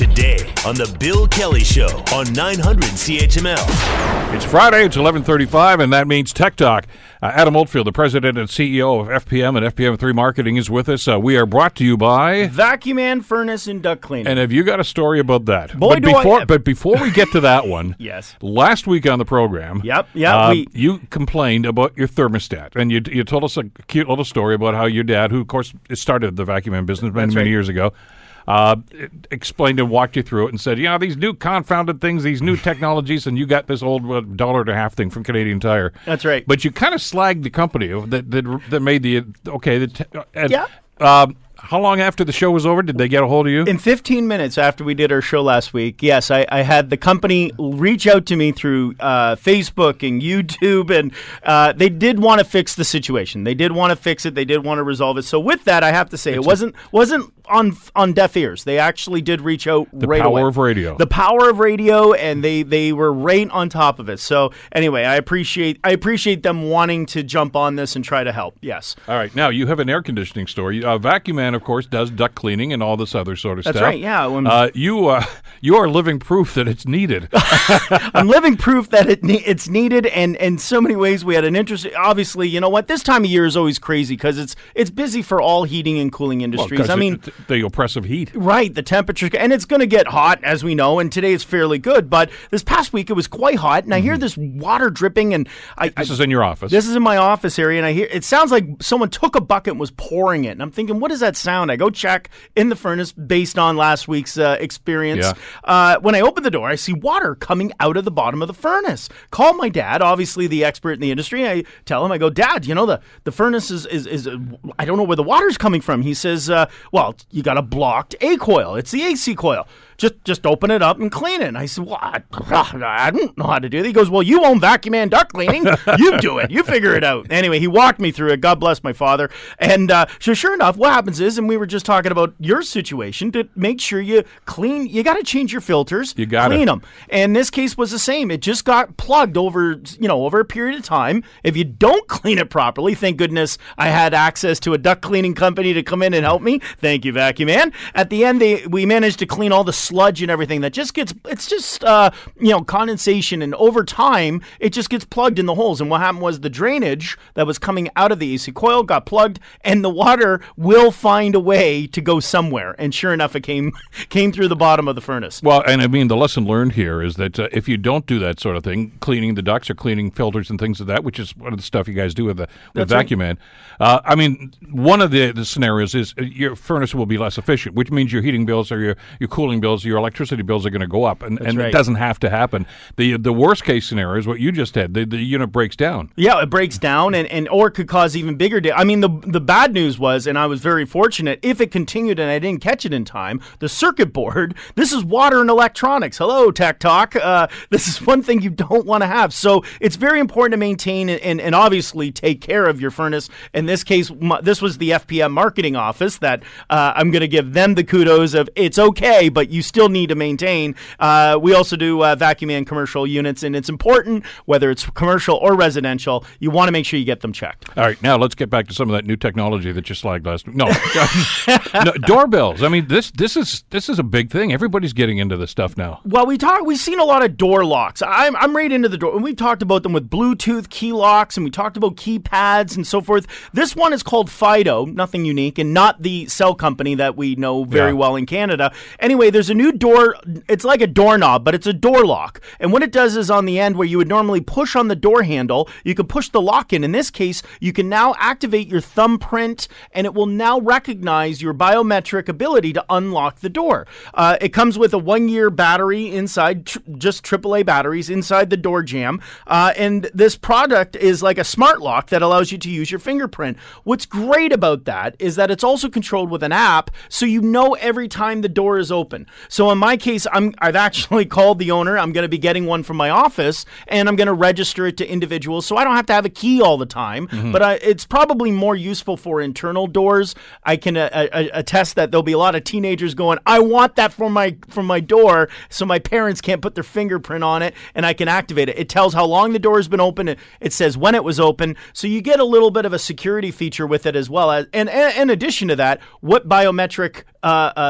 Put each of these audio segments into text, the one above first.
today on The Bill Kelly Show on 900 CHML. It's Friday, it's 11:35, and that means Tech Talk. Adam Oldfield, the president and CEO of FPM and FPM3 Marketing, is with us. We are brought to you by Vacuum Man, Furnace, and Duct Cleaner. And have you got a story about that? Boy, But before we get to that one, yes. Last week on the program, you complained about your thermostat, and you told us a cute little story about how your dad, who of course started the Vacuum Man business many years ago, explained and walked you through it and said, you know, these new confounded things, these new technologies, and you got this old $1.50 thing from Canadian Tire. That's right. But you kind of slagged the company that made the... How long after the show was over did they get a hold of you? In 15 minutes after we did our show last week, yes, I had the company reach out to me through Facebook and YouTube, and they did want to fix the situation. They did want to fix it. They did want to resolve it. So with that, I have to say, it wasn't on deaf ears. They actually did reach out right away. The power of radio. The power of radio, and they were right on top of it. So anyway, I appreciate them wanting to jump on this and try to help. Yes. All right. Now, you have an air conditioning store. Vacuum Man, of course, does duct cleaning and all this other sort of stuff. That's right, yeah. You are living proof that it's needed. I'm living proof that it's needed, and in so many ways we had an interest. Obviously, you know what? This time of year is always crazy because it's busy for all heating and cooling industries. Well, I mean... The oppressive heat. Right, the temperature. And it's going to get hot, as we know, and today it's fairly good, but this past week it was quite hot, and I hear this water dripping, and This is in your office. This is in my office area, and I hear... It sounds like someone took a bucket and was pouring it, and I'm thinking, what is that sound? I go check in the furnace based on last week's experience. Yeah. When I open the door, I see water coming out of the bottom of the furnace. Call my dad, obviously the expert in the industry. I tell him, I go, Dad, you know, the furnace is I don't know where the water's coming from. He says, well, you got a blocked A coil. It's the AC coil. Just open it up and clean it. And I said, well, I don't know how to do that. He goes, well, you own Vacuum Man duct cleaning. You do it. You figure it out. Anyway, he walked me through it. God bless my father. And so sure enough, what happens is, and we were just talking about your situation, to make sure you clean, you got to change your filters. You got to clean them. And this case was the same. It just got plugged over a period of time. If you don't clean it properly, thank goodness I had access to a duct cleaning company to come in and help me. Thank you, Vacuum Man. At the end, we managed to clean all the sludge and everything that just gets, it's just, condensation, and over time, it just gets plugged in the holes. And what happened was the drainage that was coming out of the AC coil got plugged, and the water will find a way to go somewhere. And sure enough, it came through the bottom of the furnace. Well, and I mean, the lesson learned here is that if you don't do that sort of thing, cleaning the ducts or cleaning filters and things like that, which is one of the stuff you guys do with Vacuum Man, I mean, one of the scenarios is your furnace will be less efficient, which means your heating bills or your cooling bills, your electricity bills are going to go up, and right. It doesn't have to happen. The worst case scenario is what you just had. The unit breaks down. Yeah, it breaks down, and or could cause even bigger damage. I mean, the bad news was, and I was very fortunate, if it continued and I didn't catch it in time, the circuit board, this is water and electronics. Hello, Tech Talk. This is one thing you don't want to have. So it's very important to maintain and obviously take care of your furnace. In this case, this was the FPM marketing office that I'm going to give them the kudos of. It's okay, but you still need to maintain. We also do Vacuum Man commercial units, and it's important, whether it's commercial or residential, you want to make sure you get them checked. All right, now let's get back to some of that new technology that you slagged last week. No, doorbells. I mean, this is a big thing. Everybody's getting into this stuff now. Well, we've seen a lot of door locks. I'm right into the door, and we've talked about them with Bluetooth key locks, and we talked about keypads and so forth. This one is called Fido, nothing unique, and not the cell company that we know very well in Canada. Anyway, there's a new door. It's like a doorknob, but it's a door lock. And what it does is on the end where you would normally push on the door handle, you can push the lock in. In this case, you can now activate your thumbprint, and it will now recognize your biometric ability to unlock the door. It comes with a 1-year battery inside, just AAA batteries inside the door jamb. And this product is like a smart lock that allows you to use your fingerprint. What's great about that is that it's also controlled with an app, so you know every time the door is open. So in my case, I've actually called the owner. I'm going to be getting one from my office, and I'm going to register it to individuals, so I don't have to have a key all the time. Mm-hmm. But it's probably more useful for internal doors. I can attest that there'll be a lot of teenagers going, I want that for my door, so my parents can't put their fingerprint on it, and I can activate it. It tells how long the door has been open. It says when it was open, so you get a little bit of a security feature with it as well. And in addition to that, what biometric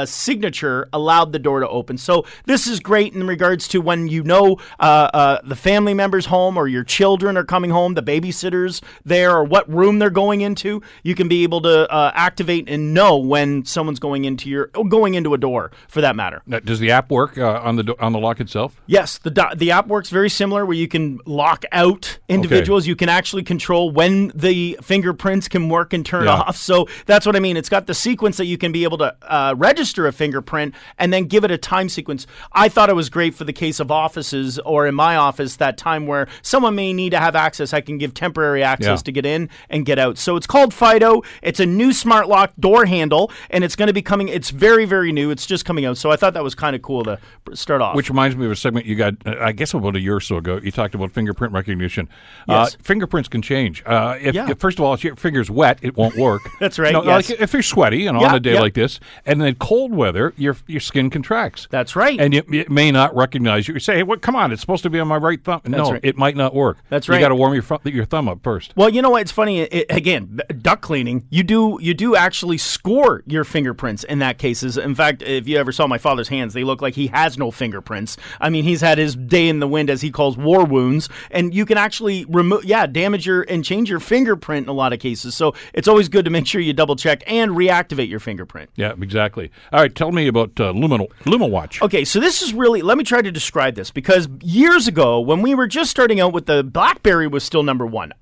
signature allowed the door to open. So this is great in regards to when you know the family members home or your children are coming home, the babysitter's there or what room they're going into. You can be able to activate and know when someone's going into a door, for that matter. Now, does the app work on the lock itself? Yes, the app works very similar, where you can lock out individuals. Okay. You can actually control when the fingerprints can work and turn off. So that's what I mean. It's got the sequence that you can be able to register a fingerprint and then give it a time sequence. I thought it was great for the case of offices, or in my office, that time where someone may need to have access. I can give temporary access to get in and get out. So it's called Fido. It's a new smart lock door handle, and it's going to be coming. It's very, very new. It's just coming out. So I thought that was kind of cool to start off. Which reminds me of a segment you got, I guess about a year or so ago. You talked about fingerprint recognition. Yes. Fingerprints can change. If first of all, if your finger's wet, it won't work. That's right. No, yes. Like if you're sweaty and on a day like this, and then cold weather, your skin contracts. That's right. And it may not recognize you. You say, hey, what? Come on, it's supposed to be on my right thumb. That's no, right. It might not work. That's right. You got to warm your thumb up first. Well, you know what? It's funny. Again, duck cleaning. You do actually score your fingerprints in that case. In fact, if you ever saw my father's hands, they look like he has no fingerprints. I mean, he's had his day in the wind, as he calls war wounds, and you can actually damage and change your fingerprint in a lot of cases. So it's always good to make sure you double check and reactivate your fingerprint. Yeah, exactly. All right, tell me about Luma Watch. Okay, so this is really, let me try to describe this, because years ago when we were just starting out with the BlackBerry was still number one.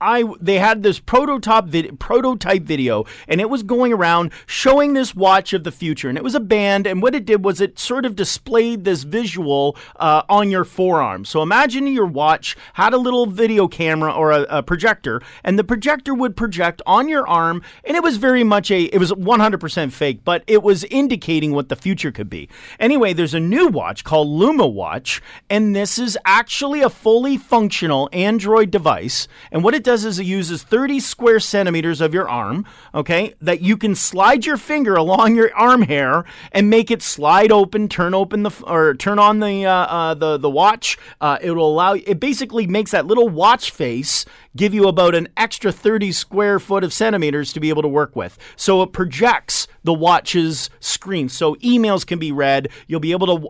They had this prototype video, and it was going around showing this watch of the future, and it was a band, and what it did was it sort of displayed this visual on your forearm. So imagine your watch had a little video camera or a projector, and the projector would project on your arm, and it was very much it was 100% fake, but it was indicating what the future could be. Anyway, there's a new watch called Luma Watch, and this is actually a fully functional Android device, and what it does is it uses 30 square centimeters of your arm, okay, that you can slide your finger along your arm hair and make it slide open, turn on the watch. It basically makes that little watch face give you about an extra 30 square foot of centimeters to be able to work with. So it projects the watch's screen, so emails can be read. You'll be able to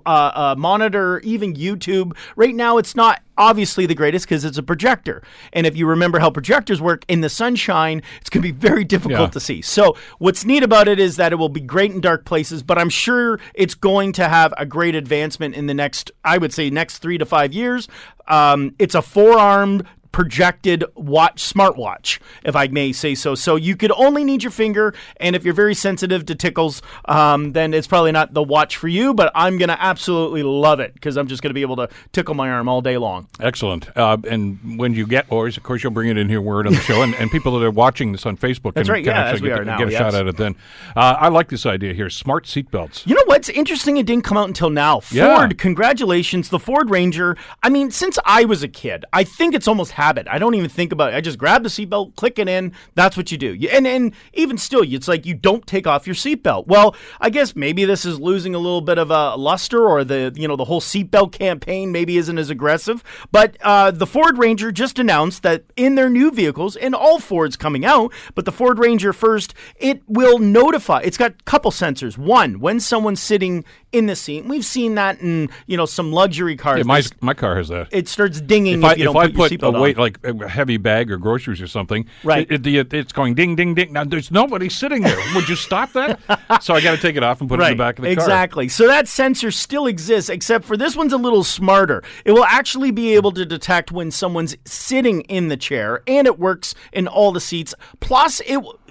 monitor even YouTube. Right now, it's not obviously the greatest because it's a projector. And if you remember how projectors work in the sunshine, it's going to be very difficult to see. So what's neat about it is that it will be great in dark places, but I'm sure it's going to have a great advancement in the next, I would say, next 3 to 5 years. It's a four-armed projected watch, smartwatch, if I may say so. So you could only need your finger, and if you're very sensitive to tickles, then it's probably not the watch for you, but I'm going to absolutely love it because I'm just going to be able to tickle my arm all day long. Excellent. And when you get ours, of course, you'll bring it in here where it on the show, and people that are watching this on Facebook That's can, right, can yeah, actually get, now, get a yes. shot at it then. I like this idea here, smart seatbelts. You know what's interesting? It didn't come out until now. Ford, congratulations, the Ford Ranger. I mean, since I was a kid, I think it's almost habit. I don't even think about it. I just grab the seatbelt, click it in. That's what you do. And even still, it's like you don't take off your seatbelt. Well, I guess maybe this is losing a little bit of a luster, or the whole seatbelt campaign maybe isn't as aggressive. But the Ford Ranger just announced that in their new vehicles, and all Fords coming out, but the Ford Ranger first, it will notify. It's got a couple sensors. One, when someone's sitting in the seat. We've seen that in some luxury cars. Yeah, my car has that. It starts dinging if you don't put your seatbelt on. Like a heavy bag or groceries or something, right? It's going ding, ding, ding. Now, there's nobody sitting there. Would you stop that? So I got to take it off and put it in the back of the car. Exactly. So that sensor still exists, except for this one's a little smarter. It will actually be able to detect when someone's sitting in the chair, and it works in all the seats. Plus,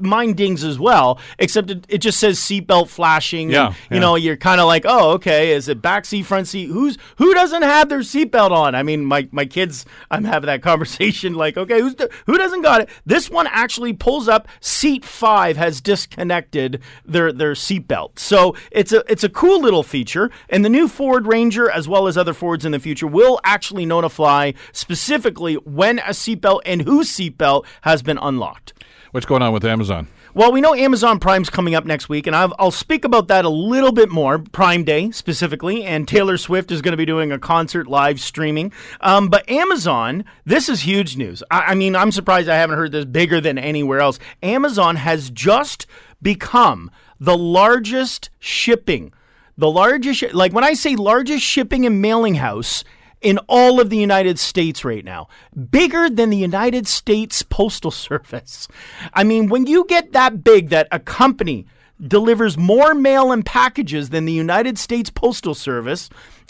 mine dings as well, except it just says seatbelt flashing. Yeah, and, you're kind of like, oh, okay, is it back seat, front seat? Who doesn't have their seatbelt on? I mean, my kids, I'm having that conversation, like, okay, who doesn't got it? This one actually pulls up. Seat 5 has disconnected their seatbelt. So it's a cool little feature. And the new Ford Ranger, as well as other Fords in the future, will actually notify specifically when a seatbelt and whose seatbelt has been unlocked. What's going on with Amazon? Well, we know Amazon Prime's coming up next week, and I'll speak about that a little bit more, Prime Day specifically, and Taylor Swift is going to be doing a concert live streaming. But Amazon, this is huge news. I mean, I'm surprised I haven't heard this bigger than anywhere else. Amazon has just become the largest shipping The largest, like when I say largest shipping and mailing house in all of the United States right now, bigger than the United States Postal Service. I mean, when you get that big that a company delivers more mail and packages than the United States Postal Service,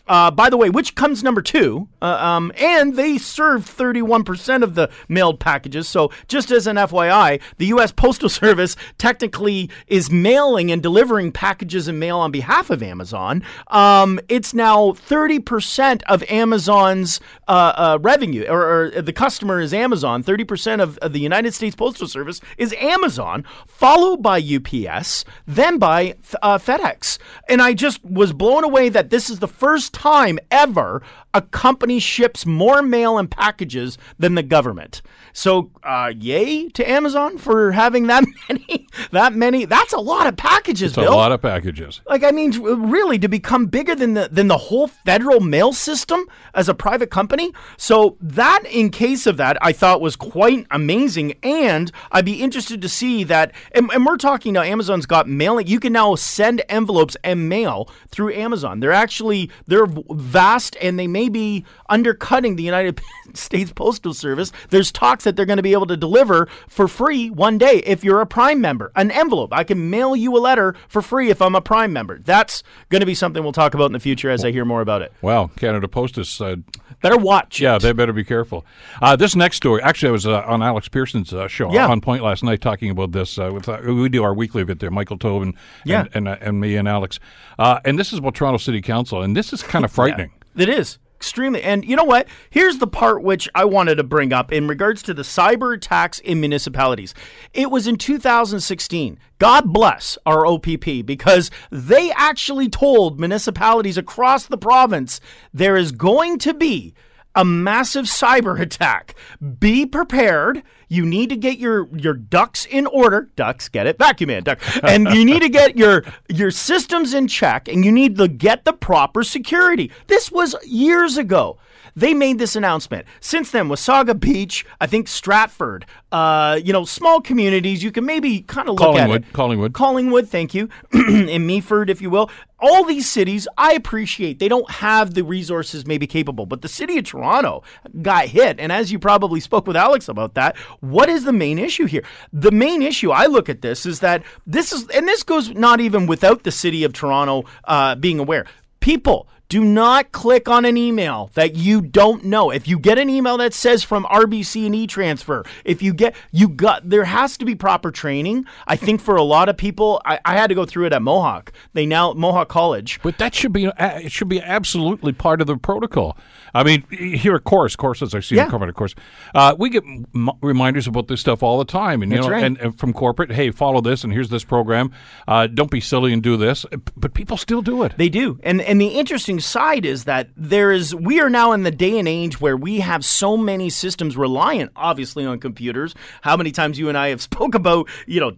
by the way, which comes number two, and they serve 31% of the mailed packages. So just as an FYI, the U.S. Postal Service technically is mailing and delivering packages and mail on behalf of Amazon. It's now 30% of Amazon's revenue, or the customer is Amazon. 30% of the United States Postal Service is Amazon, followed by UPS, then by FedEx. And I just was blown away that this is the first time ever a company ships more mail and packages than the government. So yay to Amazon for having that many. That's a lot of packages, Bill. It's a lot of packages. Like, I mean, really, to become bigger than the whole federal mail system as a private company. So that, in case of that, I thought was quite amazing. And I'd be interested to see that. And we're talking now, Amazon's got mailing. You can now send envelopes and mail through Amazon. They're vast, and they may be undercutting the United States Postal Service. There's talks that they're going to be able to deliver for free one day if you're a Prime member. An envelope. I can mail you a letter for free if I'm a Prime member. That's going to be something we'll talk about in the future as I hear more about it. Wow. Canada Post is... better watch. Yeah, they better be careful. This next story, actually I was on Alex Pearson's show on Point last night talking about this. We do our weekly bit there, Michael Tobin and me and Alex. And this is about Toronto City Council, and this is kind of frightening. Yeah, it is. Extremely. And you know what? Here's the part which I wanted to bring up in regards to the cyber attacks in municipalities. It was in 2016. God bless our OPP, because they actually told municipalities across the province there is going to be a massive cyber attack. Be prepared. You need to get your ducks in order. Ducks, get it? Vacuum Man, duck. And you need to get your systems in check, and you need to get the proper security. This was years ago. They made this announcement. Since then, Wasaga Beach, I think Stratford, small communities, you can maybe kind of look at it. Collingwood, thank you. In Meaford, if you will. All these cities, I appreciate, they don't have the resources maybe capable, but the city of Toronto got hit, and as you probably spoke with Alex about that, what is the main issue here? The main issue, I look at this, is that this is, and this goes not even without the city of Toronto being aware. People, do not click on an email that you don't know. If you get an email that says from RBC and eTransfer, there has to be proper training. I think for a lot of people, I had to go through it at Mohawk. Mohawk College. But that should be, it should be absolutely part of the protocol. I mean, here at Course, as I see it coming, of course, we get reminders about this stuff all the time. And, That's right. and from corporate, hey, follow this, and here's this program. Don't be silly and do this. But people still do it. They do. And the interesting side is that we are now in the day and age where we have so many systems reliant, obviously, on computers. How many times you and I have spoke about,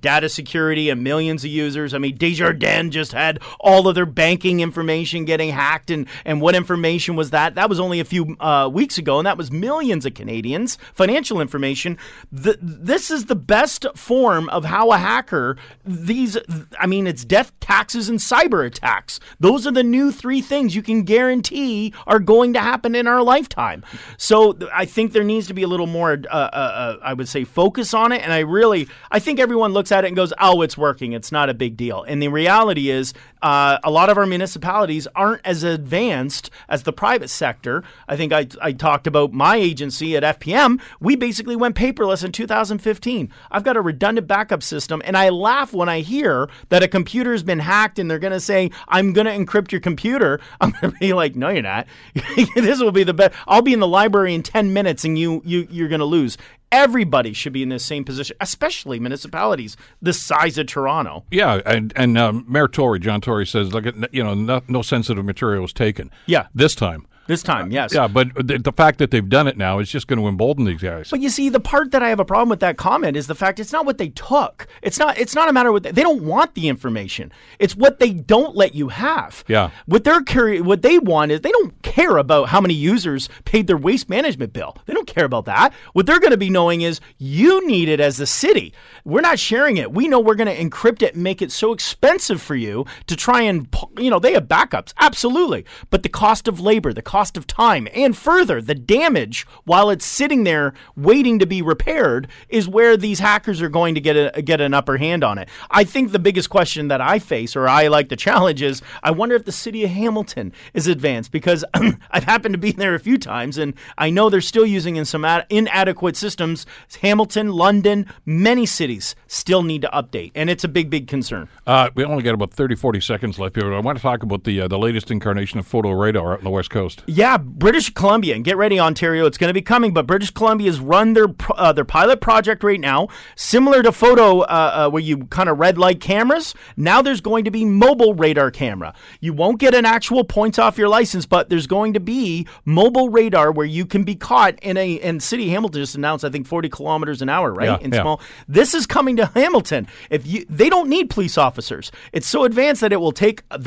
data security and millions of users. I mean, Desjardins just had all of their banking information getting hacked, and what information was that? That was only a few weeks ago, and that was millions of Canadians' financial information. This is the best form of how a hacker, it's death, taxes, and cyber attacks. Those are the new three things you can guarantee are going to happen in our lifetime. So I think there needs to be a little more, I would say, focus on it. And I think everyone looks at it and goes, oh, it's working. It's not a big deal. And the reality is a lot of our municipalities aren't as advanced as the private sector. I think I talked about my agency at FPM. We basically went paperless in 2015. I've got a redundant backup system. And I laugh when I hear that a computer has been hacked and they're going to say, I'm going to encrypt your computer. I'm going to be like, no, you're not. This will be the best. I'll be in the library in 10 minutes and you're going to lose. Everybody should be in the same position, especially municipalities the size of Toronto. Yeah, and Mayor Tory, John Tory, says, look, no sensitive material was taken. Yeah. This time. This time, yes. Yeah, but the fact that they've done it now is just going to embolden these guys. But you see, the part that I have a problem with that comment is the fact it's not what they took. It's not a matter of what they don't want the information. It's what they don't let you have. Yeah. What they want is they don't care about how many users paid their waste management bill. They don't care about that. What they're going to be knowing is you need it as the city. We're not sharing it. We know we're going to encrypt it and make it so expensive for you to try and, they have backups. Absolutely. But the cost of labor, the cost of time, and further, the damage while it's sitting there waiting to be repaired is where these hackers are going to get an upper hand on it. I think the biggest question that I face, or I like to challenge, is I wonder if the city of Hamilton is advanced, because I've happened to be there a few times, and I know they're still using in some inadequate systems. Hamilton, London, many cities still need to update, and it's a big, big concern. We only got about 30, 40 seconds left here, but I want to talk about the latest incarnation of photo radar out on the West Coast. Yeah, British Columbia, and get ready, Ontario, it's going to be coming, but British Columbia's run their pilot project right now, similar to photo where you kind of red light cameras. Now there's going to be mobile radar camera. You won't get an actual points off your license, but there's going to be mobile radar where you can be caught and City of Hamilton just announced, I think, 40 kilometers an hour, right? Yeah, small. This is coming to Hamilton. They don't need police officers. It's so advanced that it will take a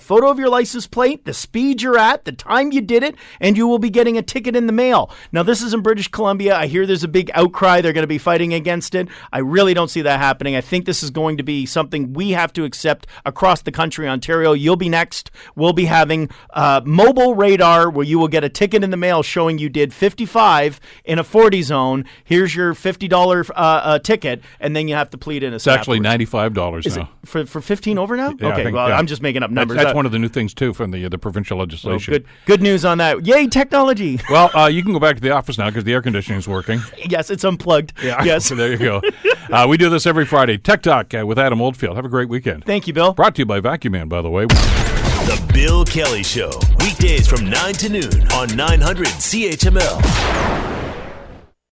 photo of your license plate, the speed you're at, the time you did it, and you will be getting a ticket in the mail. Now, this is in British Columbia. I hear there's a big outcry. They're going to be fighting against it. I really don't see that happening. I think this is going to be something we have to accept across the country. Ontario, you'll be next. We'll be having mobile radar where you will get a ticket in the mail showing you did 55 in a 40 zone. Here's your $50 ticket, and then you have to plead in a snap. It's actually $95 now. For 15 over now? Yeah, okay, I'm just making up numbers. That's one of the new things, too, from the provincial legislation. Well, good news on that. Yay, technology. Well, you can go back to the office now because the air conditioning is working. Yes, it's unplugged. Yeah. Yes. So there you go. We do this every Friday. Tech Talk with Adam Oldfield. Have a great weekend. Thank you, Bill. Brought to you by Vacuum Man, by the way. The Bill Kelly Show. Weekdays from 9 to noon on 900 CHML.